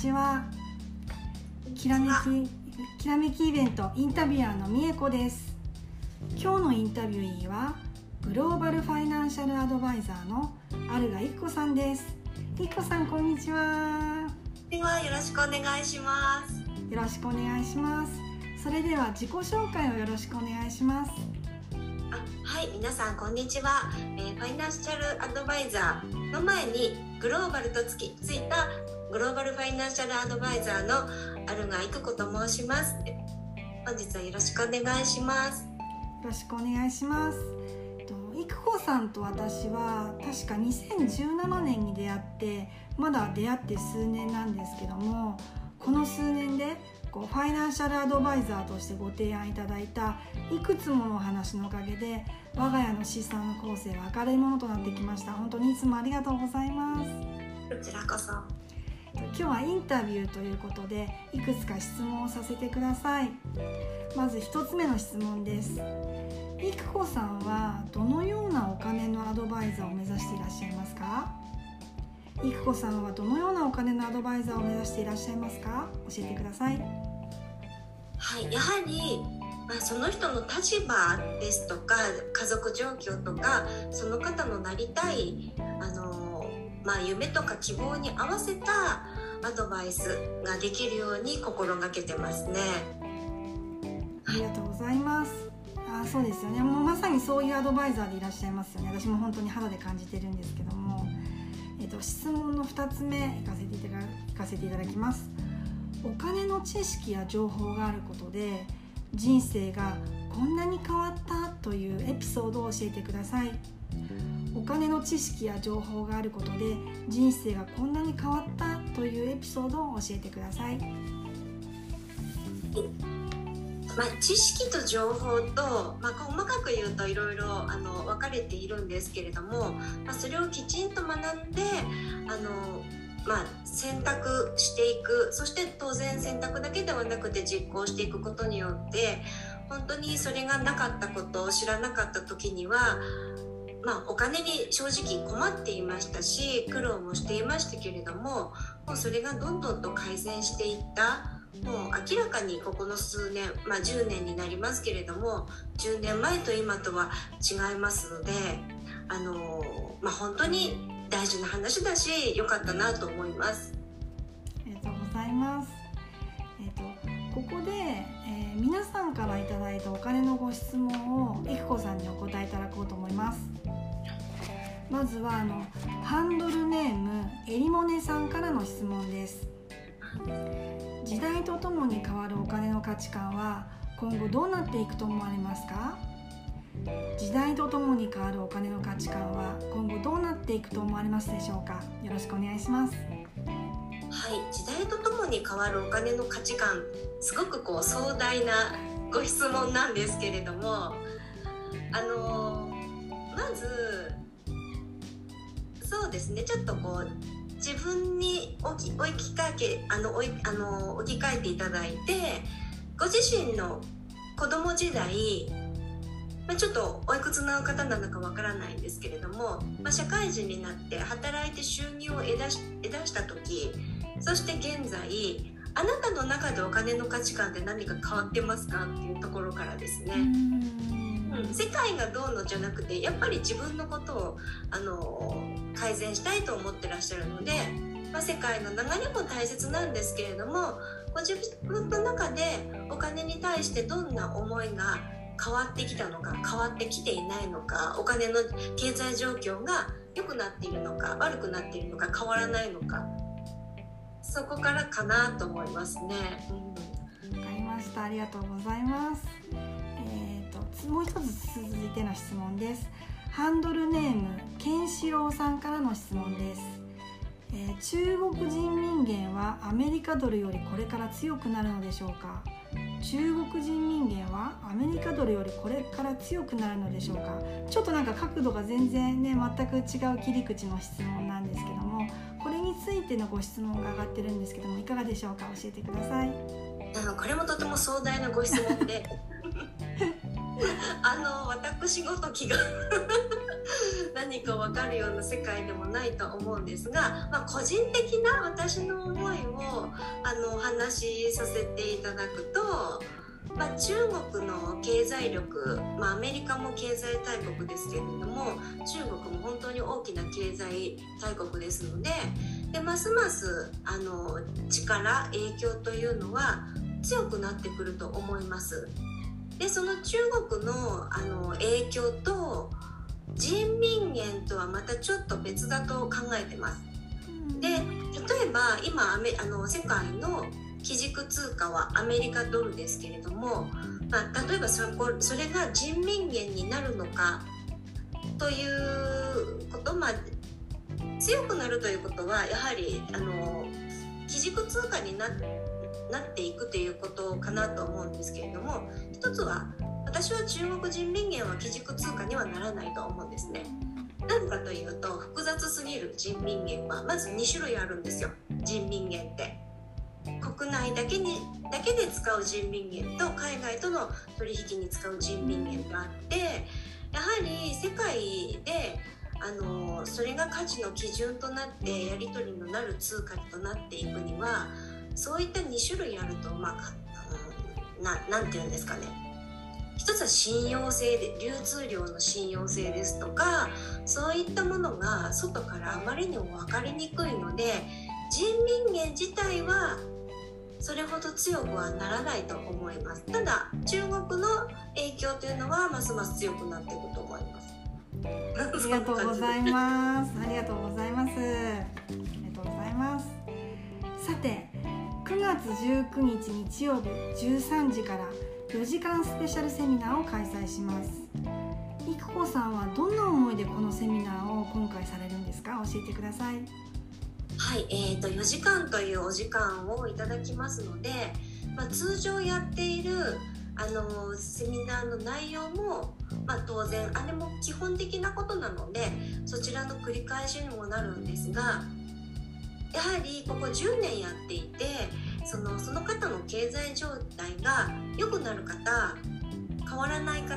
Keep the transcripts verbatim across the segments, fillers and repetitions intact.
ちは。きらめき、きらめきイベントインタビュアーのみえこです。今日のインタビューイーはグローバルファイナンシャルアドバイザーの有賀育子さんです。育子さん、こんにちは。ではよろしくお願いします。よろしくお願いします。それでは自己紹介をよろしくお願いします。あ、はい、皆さんこんにちは、えー、ファイナンシャルアドバイザーの前にグローバルとつきついたグローバルファイナンシャルアドバイザーの有賀育子と申します。本日はよろしくお願いします。よろしくお願いします。育子さんと私は確かにせんじゅうななねんに出会って、まだ出会って数年なんですけども、この数年でこうファイナンシャルアドバイザーとしてご提案いただいたいくつものお話のおかげで、我が家の資産構成は明るいものとなってきました。本当にいつもありがとうございます。こちらこそ。今日はインタビューということで、いくつか質問をさせてください。まずひとつめの質問です。育子さんはどのようなお金のアドバイザーを目指していらっしゃいますか？育子さんはどのようなお金のアドバイザーを目指していらっしゃいますか？教えてください。はい、やはり、まあ、その人の立場ですとか家族状況とか、その方のなりたいあの、まあ、夢とか希望に合わせたアドバイスができるように心がけてますね。ありがとうございます。あ、そうですよね。もうまさにそういうアドバイザーでいらっしゃいますよね。私も本当に肌で感じてるんですけども、えっと、質問のふたつめいかせていただ、いかせていただきます。お金の知識や情報があることで人生がこんなに変わったというエピソードを教えてください。お金の知識や情報があることで人生がこんなに変わったというエピソードを教えてください。まあ、知識と情報と、まあ、細かく言うといろいろあの分かれているんですけれども、まあ、それをきちんと学んであのまあ、選択していく。そして当然選択だけではなくて実行していくことによって、本当にそれがなかったことを知らなかった時には、まあ、お金に正直困っていましたし苦労もしていましたけれども、もうそれがどんどんと改善していった。もう明らかにここの数年、まあ、じゅうねんになりますけれども、じゅうねんまえと今とは違いますので、あの、まあ、本当に大事な話だし、良かったなと思います。ありがとうございます。えっと、ここで、えー、皆さんからいただいたお金のご質問を育子さんにお答えいただこうと思います。まずはあのハンドルネームえりもねさんからの質問です。時代とともに変わるお金の価値観は今後どうなっていくと思われますか？時代とともに変わるお金の価値観は今後どうなっていくと思われますでしょうか？よろしくお願いします。はい、時代とともに変わるお金の価値観、すごくこう壮大なご質問なんですけれども、あのまずそうですね、ちょっとこう自分に置き換え、あの、あの、置き換えていただいて、ご自身の子供時代、ちょっとおいくつの方なのかわからないんですけれども、まあ、社会人になって働いて収入を得だし、得だした時、そして現在あなたの中でお金の価値観って何か変わってますかっていうところからですね、うん、世界がどうのじゃなくて、やっぱり自分のことをあの改善したいと思ってらっしゃるので、まあ、世界の流れも大切なんですけれども、ご自分の中でお金に対してどんな思いが変わってきたのか、変わってきていないのか、お金の経済状況が良くなっているのか悪くなっているのか変わらないのか、そこからかなと思いますね。うん、わかりました。ありがとうございます。えー、ともう一つ続いての質問です。ハンドルネームケンシロウさんからの質問です。えー、中国人民元はアメリカドルよりこれから強くなるのでしょうか？中国人民元はアメリカドルよりこれから強くなるのでしょうか？ちょっとなんか角度が全然ね、全く違う切り口の質問なんですけども、これについてのご質問が上がってるんですけども、いかがでしょうか？教えてください。あのこれもとても壮大なご質問であの私ごときが何何か分かるような世界でもないと思うんですが、まあ、個人的な私の思いをあのお話しさせていただくと、まあ、中国の経済力、まあ、アメリカも経済大国ですけれども、中国も本当に大きな経済大国ですので、でますますあの力、影響というのは強くなってくると思います。でその中国の、あの影響と人民元とはまたちょっと別だと考えてます。で例えば今アメあの世界の基軸通貨はアメリカドルですけれども、まあ、例えばそこそれが人民元になるのかということ、まあ、強くなるということはやはりあの基軸通貨になってなっていくということかなと思うんですけれども、一つは私は中国人民元は基軸通貨にはならないと思うんですね。何かというと複雑すぎる人民元はまずにしゅるいあるんですよ。人民元って国内だけにだけで使う人民元と海外との取引に使う人民元があって、やはり世界であのそれが価値の基準となってやり取りのなる通貨となっていくにはそういったにしゅるいあると、まあ、な, なんて言うんですかね、一つは信用性で、流通量の信用性ですとかそういったものが外からあまりにも分かりにくいので、人民元自体はそれほど強くはならないと思います。ただ中国の影響というのはますます強くなっていくと思います。ありがとうございますありがとうございますありがとうございます。さてくがつじゅうくにち日曜日じゅうさんじからよじかんスペシャルセミナーを開催します。いくこさんはどんな思いでこのセミナーを今回されるんですか？教えてください。はい、えーと、よじかんというお時間をいただきますので、まあ、通常やっているあのセミナーの内容も、まあ、当然あれも基本的なことなのでそちらの繰り返しにもなるんですが、やはりここじゅうねんやっていてその、その方の経済状態が良くなる方、変わらない方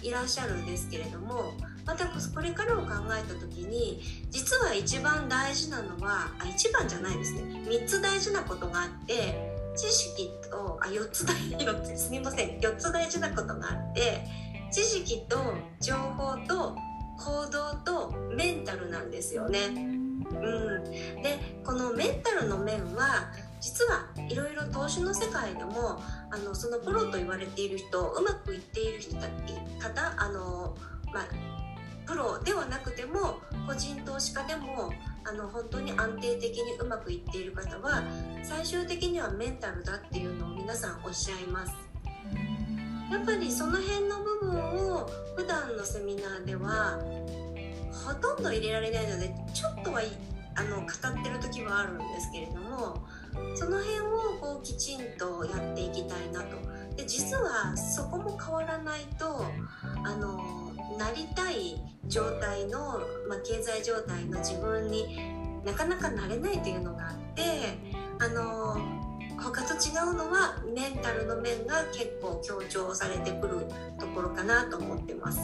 でいらっしゃるんですけれども、またこれからを考えた時に実は一番大事なのはあ一番じゃないですねみっつ大事なことがあって、知識とあよっつ大事すみませんよっつ大事なことがあって、知識と情報と行動とメンタルなんですよね。うん、でこのメンタルの面は実はいろいろ投資の世界でもあのそのプロと言われている人、うまくいっている人方あの、まあ、プロではなくても個人投資家でもあの本当に安定的にうまくいっている方は最終的にはメンタルだっていうのを皆さんおっしゃいます。やっぱりその辺の部分を普段のセミナーではほとんど入れられないのでちょっとはあの語ってる時はあるんですけれども、その辺をこうきちんとやっていきたいなと。で実はそこも変わらないとあのなりたい状態の、まあ、経済状態の自分になかなかなれないというのがあって、あの他と違うのはメンタルの面が結構強調されてくるところかなと思ってます。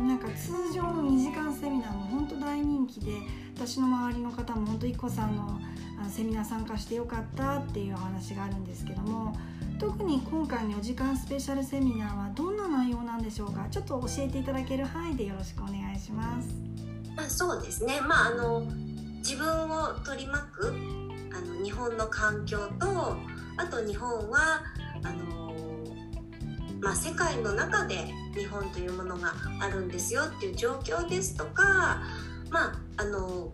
なんか通常のにじかんセミナーも本当大人気で、私の周りの方も本当いくこさんのセミナー参加してよかったっていうお話があるんですけども、特に今回のよじかんスペシャルセミナーはどんな内容なんでしょうか？ちょっと教えていただける範囲でよろしくお願いします。まあ、そうですね、まあ、あの自分を取り巻くあの日本の環境と、あと日本はあのまあ、世界の中で日本というものがあるんですよっていう状況ですとか、まあ、あのもう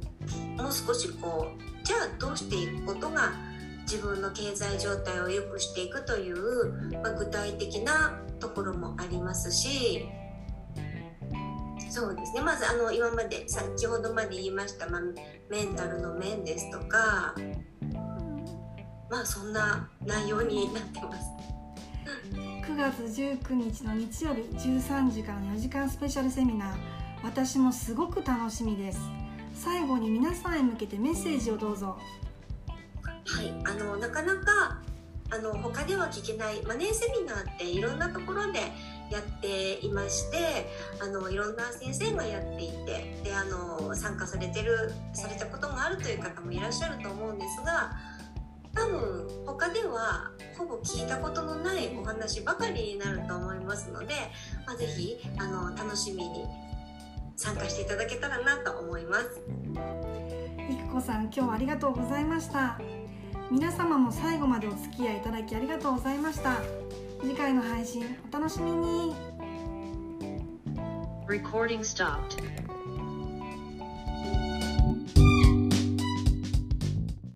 少しこうじゃあどうしていくことが自分の経済状態を良くしていくという、まあ、具体的なところもありますし、そうですね、まずあの今まで先ほどまで言いました、まあ、メンタルの面ですとか、まあ、そんな内容になってます。くがつじゅうくにちの日曜日じゅうさんじからのよじかんスペシャルセミナー、私もすごく楽しみです。最後に皆さんへ向けてメッセージをどうぞ。はい、あのなかなかあの他では聞けないマネーセミナーっていろんなところでやっていまして、あのいろんな先生がやっていて、であの参加されてるされたことがあるという方もいらっしゃると思うんですが、多分他ではほぼ聞いたことのないお話ばかりになると思いますので、まあ、ぜひあの楽しみに参加していただけたらなと思います。いくこさん、今日はありがとうございました。皆様も最後までお付き合いいただきありがとうございました。次回の配信お楽しみに。 Recording stopped.